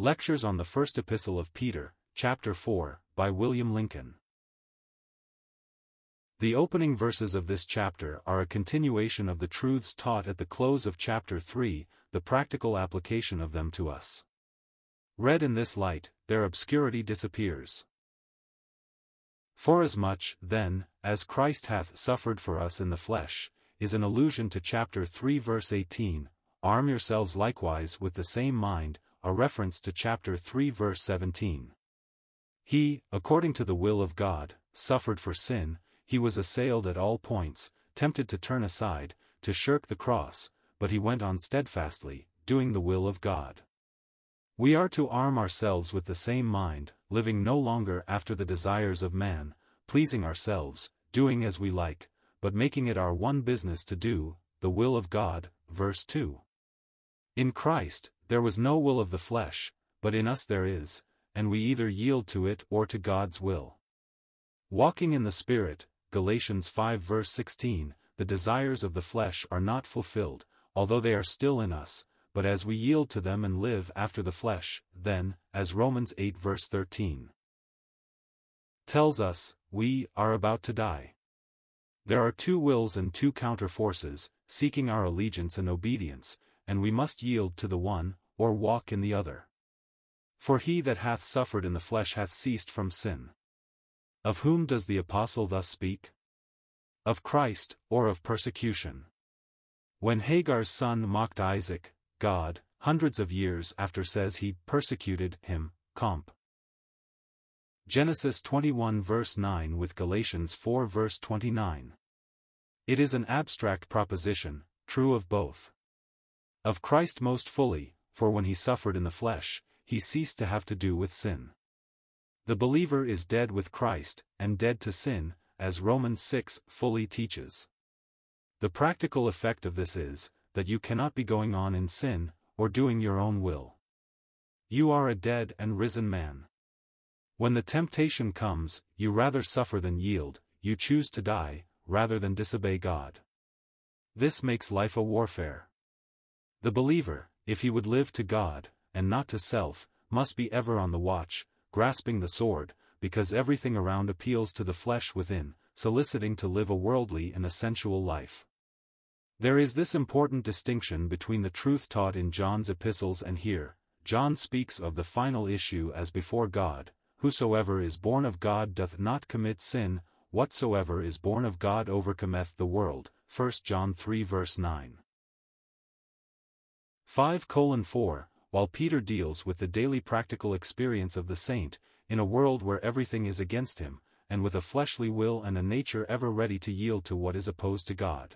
Lectures on the First Epistle of Peter, Chapter 4, by William Lincoln. The opening verses of this chapter are a continuation of the truths taught at the close of Chapter 3, the practical application of them to us. Read in this light, their obscurity disappears. Forasmuch, then, as Christ hath suffered for us in the flesh, is an allusion to Chapter 3 verse 18, arm yourselves likewise with the same mind, a reference to Chapter 3 verse 17. He, according to the will of God, suffered for sin, he was assailed at all points, tempted to turn aside, to shirk the cross, but he went on steadfastly, doing the will of God. We are to arm ourselves with the same mind, living no longer after the desires of man, pleasing ourselves, doing as we like, but making it our one business to do the will of God. Verse 2. In Christ, there was no will of the flesh, but in us there is, and we either yield to it or to God's will. Walking in the Spirit, Galatians 5 verse 16, the desires of the flesh are not fulfilled, although they are still in us, but as we yield to them and live after the flesh, then, as Romans 8 verse 13 tells us, we are about to die. There are two wills and two counterforces, seeking our allegiance and obedience, and we must yield to the one, or walk in the other. For he that hath suffered in the flesh hath ceased from sin. Of whom does the apostle thus speak? Of Christ, or of persecution. When Hagar's son mocked Isaac, God, hundreds of years after says he persecuted him, comp. Genesis 21 verse 9 with Galatians 4 verse 29. It is an abstract proposition, true of both. Of Christ most fully, for when he suffered in the flesh, he ceased to have to do with sin. The believer is dead with Christ, and dead to sin, as Romans 6 fully teaches. The practical effect of this is, that you cannot be going on in sin, or doing your own will. You are a dead and risen man. When the temptation comes, you rather suffer than yield, you choose to die, rather than disobey God. This makes life a warfare. The believer, if he would live to God, and not to self, must be ever on the watch, grasping the sword, because everything around appeals to the flesh within, soliciting to live a worldly and a sensual life. There is this important distinction between the truth taught in John's epistles and here. John speaks of the final issue as before God. Whosoever is born of God doth not commit sin, whatsoever is born of God overcometh the world. 1 John 3 verse 9. 5:4, while Peter deals with the daily practical experience of the saint, in a world where everything is against him, and with a fleshly will and a nature ever ready to yield to what is opposed to God.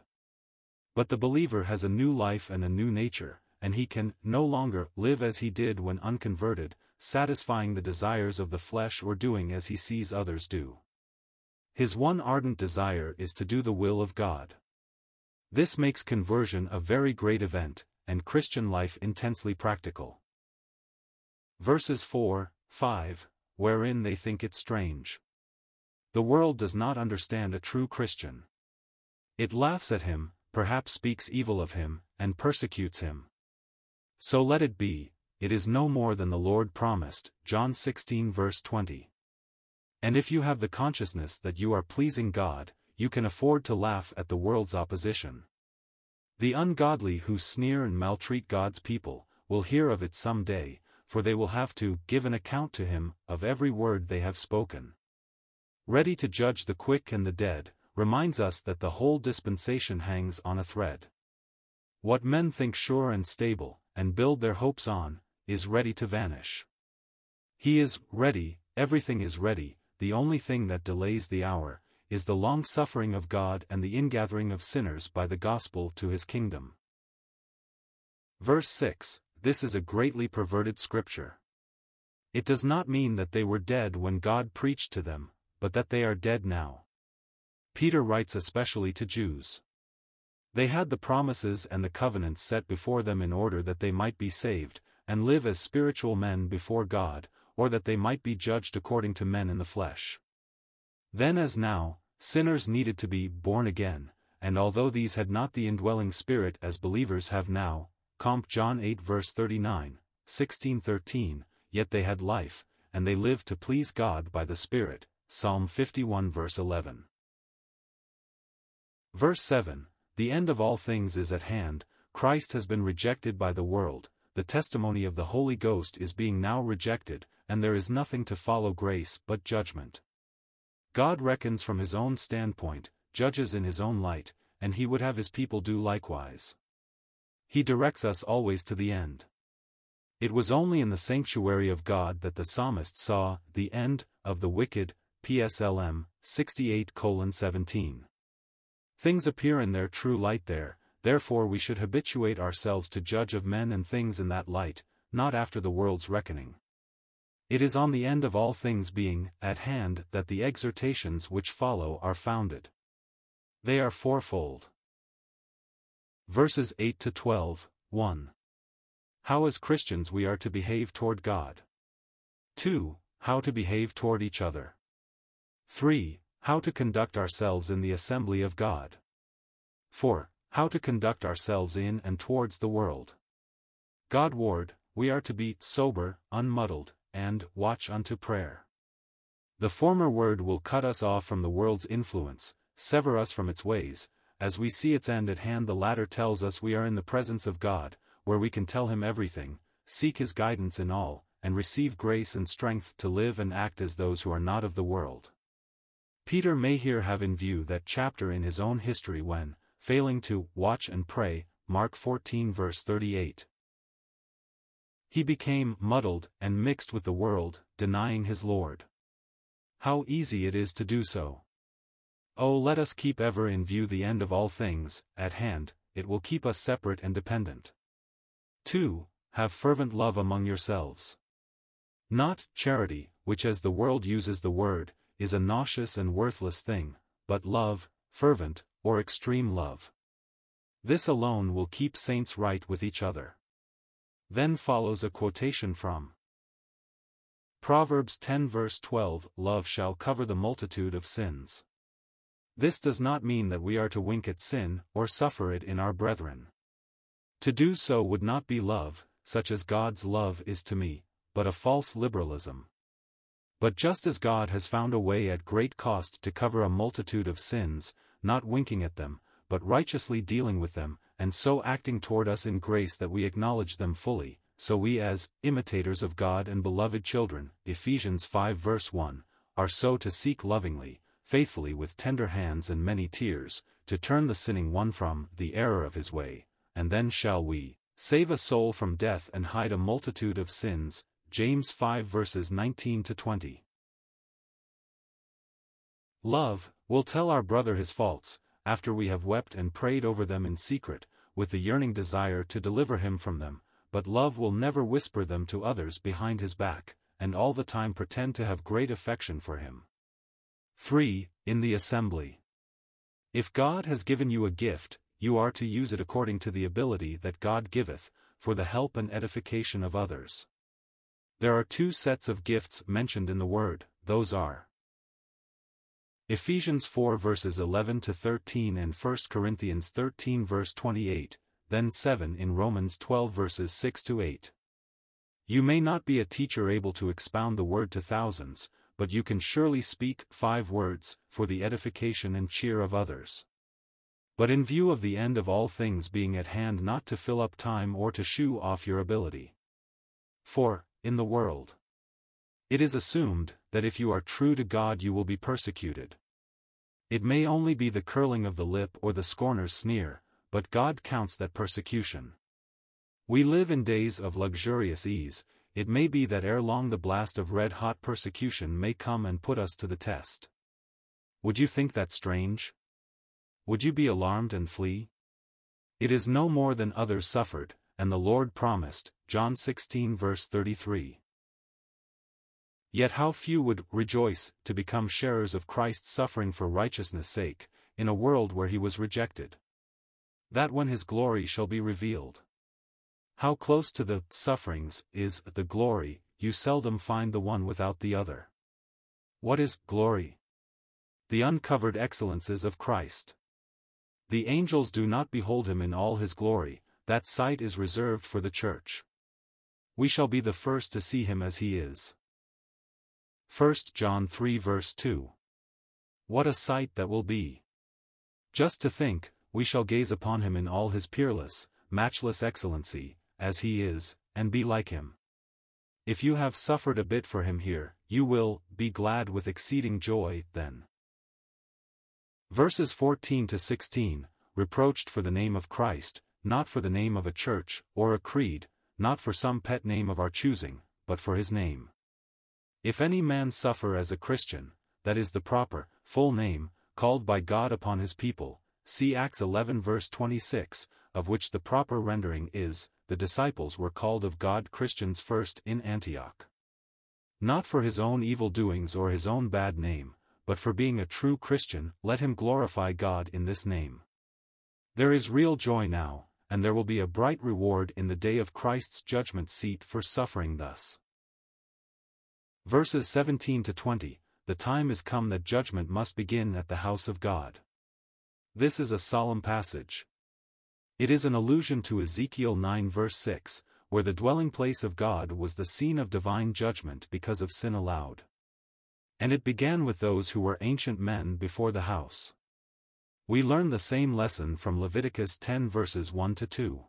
But the believer has a new life and a new nature, and he can no longer live as he did when unconverted, satisfying the desires of the flesh or doing as he sees others do. His one ardent desire is to do the will of God. This makes conversion a very great event, and Christian life intensely practical. Verses 4, 5, wherein they think it strange. The world does not understand a true Christian. It laughs at him, perhaps speaks evil of him, and persecutes him. So let it be. It is no more than the Lord promised, John 16 verse 20. And if you have the consciousness that you are pleasing God, you can afford to laugh at the world's opposition. The ungodly who sneer and maltreat God's people, will hear of it some day, for they will have to give an account to him, of every word they have spoken. Ready to judge the quick and the dead, reminds us that the whole dispensation hangs on a thread. What men think sure and stable, and build their hopes on, is ready to vanish. He is ready, everything is ready, the only thing that delays the hour, is the long-suffering of God and the ingathering of sinners by the gospel to his kingdom. Verse 6, this is a greatly perverted scripture. It does not mean that they were dead when God preached to them, but that they are dead now. Peter writes especially to Jews. They had the promises and the covenants set before them in order that they might be saved, and live as spiritual men before God, or that they might be judged according to men in the flesh. Then as now, sinners needed to be born again, and although these had not the indwelling Spirit as believers have now, comp John 8 verse 39, 16:13, yet they had life, and they lived to please God by the Spirit. Psalm 51 verse 11. Verse 7, the end of all things is at hand. Christ has been rejected by the world, the testimony of the Holy Ghost is being now rejected, and there is nothing to follow grace but judgment. God reckons from his own standpoint, judges in his own light, and he would have his people do likewise. He directs us always to the end. It was only in the sanctuary of God that the psalmist saw the end of the wicked, PSLM 68:17. Things appear in their true light there. Therefore we should habituate ourselves to judge of men and things in that light, not after the world's reckoning. It is on the end of all things being at hand that the exhortations which follow are founded. They are fourfold. Verses 8 to 12, 1. How as Christians we are to behave toward God. 2. How to behave toward each other. 3. How to conduct ourselves in the assembly of God. 4. How to conduct ourselves in and towards the world. Godward, we are to be sober, unmuddled, and watch unto prayer. The former word will cut us off from the world's influence, sever us from its ways, as we see its end at hand. The latter tells us we are in the presence of God, where we can tell him everything, seek his guidance in all, and receive grace and strength to live and act as those who are not of the world. Peter may here have in view that chapter in his own history when, failing to watch and pray, Mark 14 verse 38. He became muddled and mixed with the world, denying his Lord. How easy it is to do so. Oh, let us keep ever in view the end of all things at hand, it will keep us separate and dependent. 2. Have fervent love among yourselves. Not charity, which as the world uses the word, is a nauseous and worthless thing, but love, fervent, or extreme love. This alone will keep saints right with each other. Then follows a quotation from Proverbs 10 verse 12, love shall cover the multitude of sins. This does not mean that we are to wink at sin or suffer it in our brethren. To do so would not be love, such as God's love is to me, but a false liberalism. But just as God has found a way at great cost to cover a multitude of sins, not winking at them, but righteously dealing with them, and so acting toward us in grace that we acknowledge them fully, so we as imitators of God and beloved children, Ephesians 5 verse 1, are so to seek lovingly, faithfully with tender hands and many tears, to turn the sinning one from the error of his way, and then shall we save a soul from death and hide a multitude of sins, James 5 verses 19 to 20. Love will tell our brother his faults, after we have wept and prayed over them in secret, with the yearning desire to deliver him from them, but love will never whisper them to others behind his back, and all the time pretend to have great affection for him. 3. In the assembly. If God has given you a gift, you are to use it according to the ability that God giveth, for the help and edification of others. There are two sets of gifts mentioned in the Word, those are Ephesians 4 verses 11 to 13 and 1 Corinthians 13 verse 28, then 7 in Romans 12 verses 6 to 8. You may not be a teacher able to expound the word to thousands, but you can surely speak 5 words for the edification and cheer of others. But in view of the end of all things being at hand, not to fill up time or to shew off your ability. 4. In the world. It is assumed that if you are true to God you will be persecuted. It may only be the curling of the lip or the scorner's sneer, but God counts that persecution. We live in days of luxurious ease. It may be that ere long the blast of red-hot persecution may come and put us to the test. Would you think that strange? Would you be alarmed and flee? It is no more than others suffered, and the Lord promised, John 16 verse 33. Yet how few would rejoice to become sharers of Christ's suffering for righteousness' sake, in a world where he was rejected. That when his glory shall be revealed. How close to the sufferings is the glory, you seldom find the one without the other. What is glory? The uncovered excellences of Christ. The angels do not behold him in all his glory, that sight is reserved for the church. we shall be the first to see him as he is. 1 John 3 verse 2. What a sight that will be! Just to think, we shall gaze upon him in all his peerless, matchless excellency, as he is, and be like him. If you have suffered a bit for him here, you will be glad with exceeding joy then. Verses 14 to 16, reproached for the name of Christ, not for the name of a church, or a creed, not for some pet name of our choosing, but for his name. If any man suffer as a Christian, that is the proper, full name, called by God upon his people, see Acts 11 verse 26, of which the proper rendering is, the disciples were called of God Christians first in Antioch. Not for his own evil doings or his own bad name, but for being a true Christian, let him glorify God in this name. There is real joy now, and there will be a bright reward in the day of Christ's judgment seat for suffering thus. Verses 17 to 20, the time is come that judgment must begin at the house of God. This is a solemn passage. It is an allusion to Ezekiel 9 verse 6, where the dwelling place of God was the scene of divine judgment because of sin allowed. And it began with those who were ancient men before the house. We learn the same lesson from Leviticus 10 verses 1 to 2.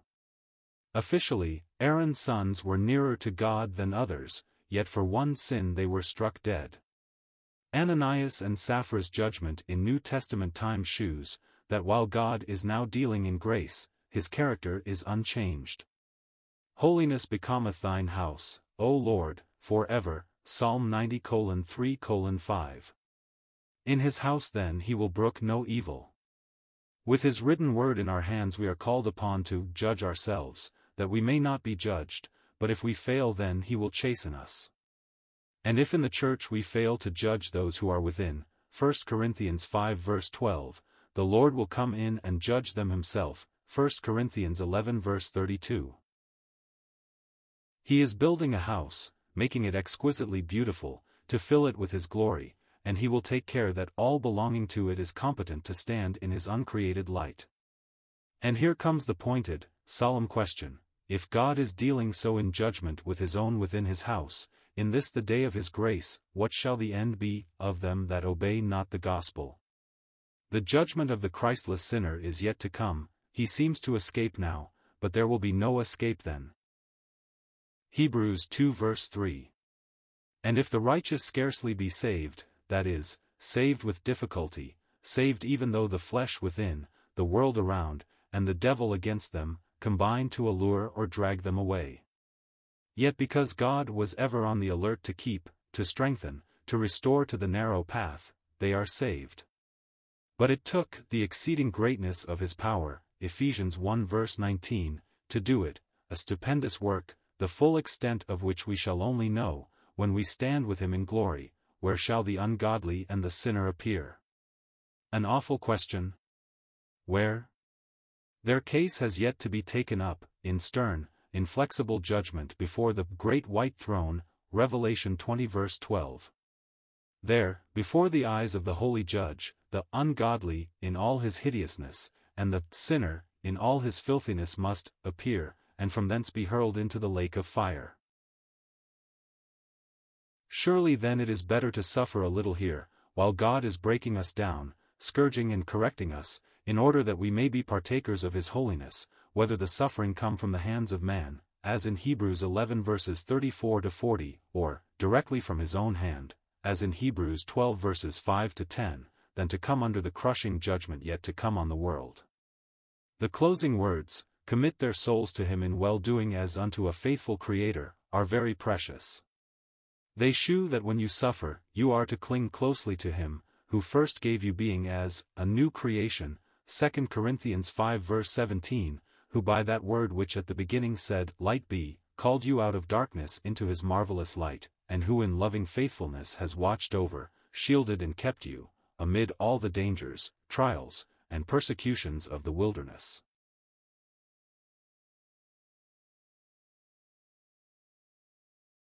Officially, Aaron's sons were nearer to God than others, yet for one sin they were struck dead. Ananias and Sapphira's judgment in New Testament time shews that while God is now dealing in grace, his character is unchanged. Holiness becometh thine house, O Lord, forever, Psalm 90:3:5. In his house then he will brook no evil. With his written word in our hands we are called upon to judge ourselves, that we may not be judged, but if we fail then he will chasten us. And if in the church we fail to judge those who are within, 1 Corinthians 5 verse 12, the Lord will come in and judge them himself, 1 Corinthians 11 verse 32. He is building a house, making it exquisitely beautiful, to fill it with his glory, and he will take care that all belonging to it is competent to stand in his uncreated light. And here comes the pointed, solemn question, if God is dealing so in judgment with his own within his house, in this the day of his grace, what shall the end be of them that obey not the gospel? The judgment of the Christless sinner is yet to come, he seems to escape now, but there will be no escape then. Hebrews 2 verse 3. And if the righteous scarcely be saved, that is, saved with difficulty, saved even though the flesh within, the world around, and the devil against them, combine to allure or drag them away. Yet because God was ever on the alert to keep, to strengthen, to restore to the narrow path, they are saved. But it took the exceeding greatness of his power, Ephesians 1 verse 19, to do it, a stupendous work, the full extent of which we shall only know, when we stand with him in glory. Where shall the ungodly and the sinner appear? An awful question. Where? Their case has yet to be taken up, in stern, inflexible judgment before the great white throne, Revelation 20 verse 12. There, before the eyes of the holy judge, the ungodly, in all his hideousness, and the sinner, in all his filthiness must appear, and from thence be hurled into the lake of fire. Surely then it is better to suffer a little here, while God is breaking us down, scourging and correcting us, in order that we may be partakers of his holiness, whether the suffering come from the hands of man, as in Hebrews 11 verses 34 to 40, or, directly from his own hand, as in Hebrews 12 verses 5 to 10, than to come under the crushing judgment yet to come on the world. The closing words, commit their souls to him in well-doing as unto a faithful Creator, are very precious. They shew that when you suffer, you are to cling closely to him, who first gave you being as a new creation, 2 Corinthians 5 verse 17, who by that word which at the beginning said, Light be, called you out of darkness into his marvelous light, and who in loving faithfulness has watched over, shielded and kept you, amid all the dangers, trials, and persecutions of the wilderness.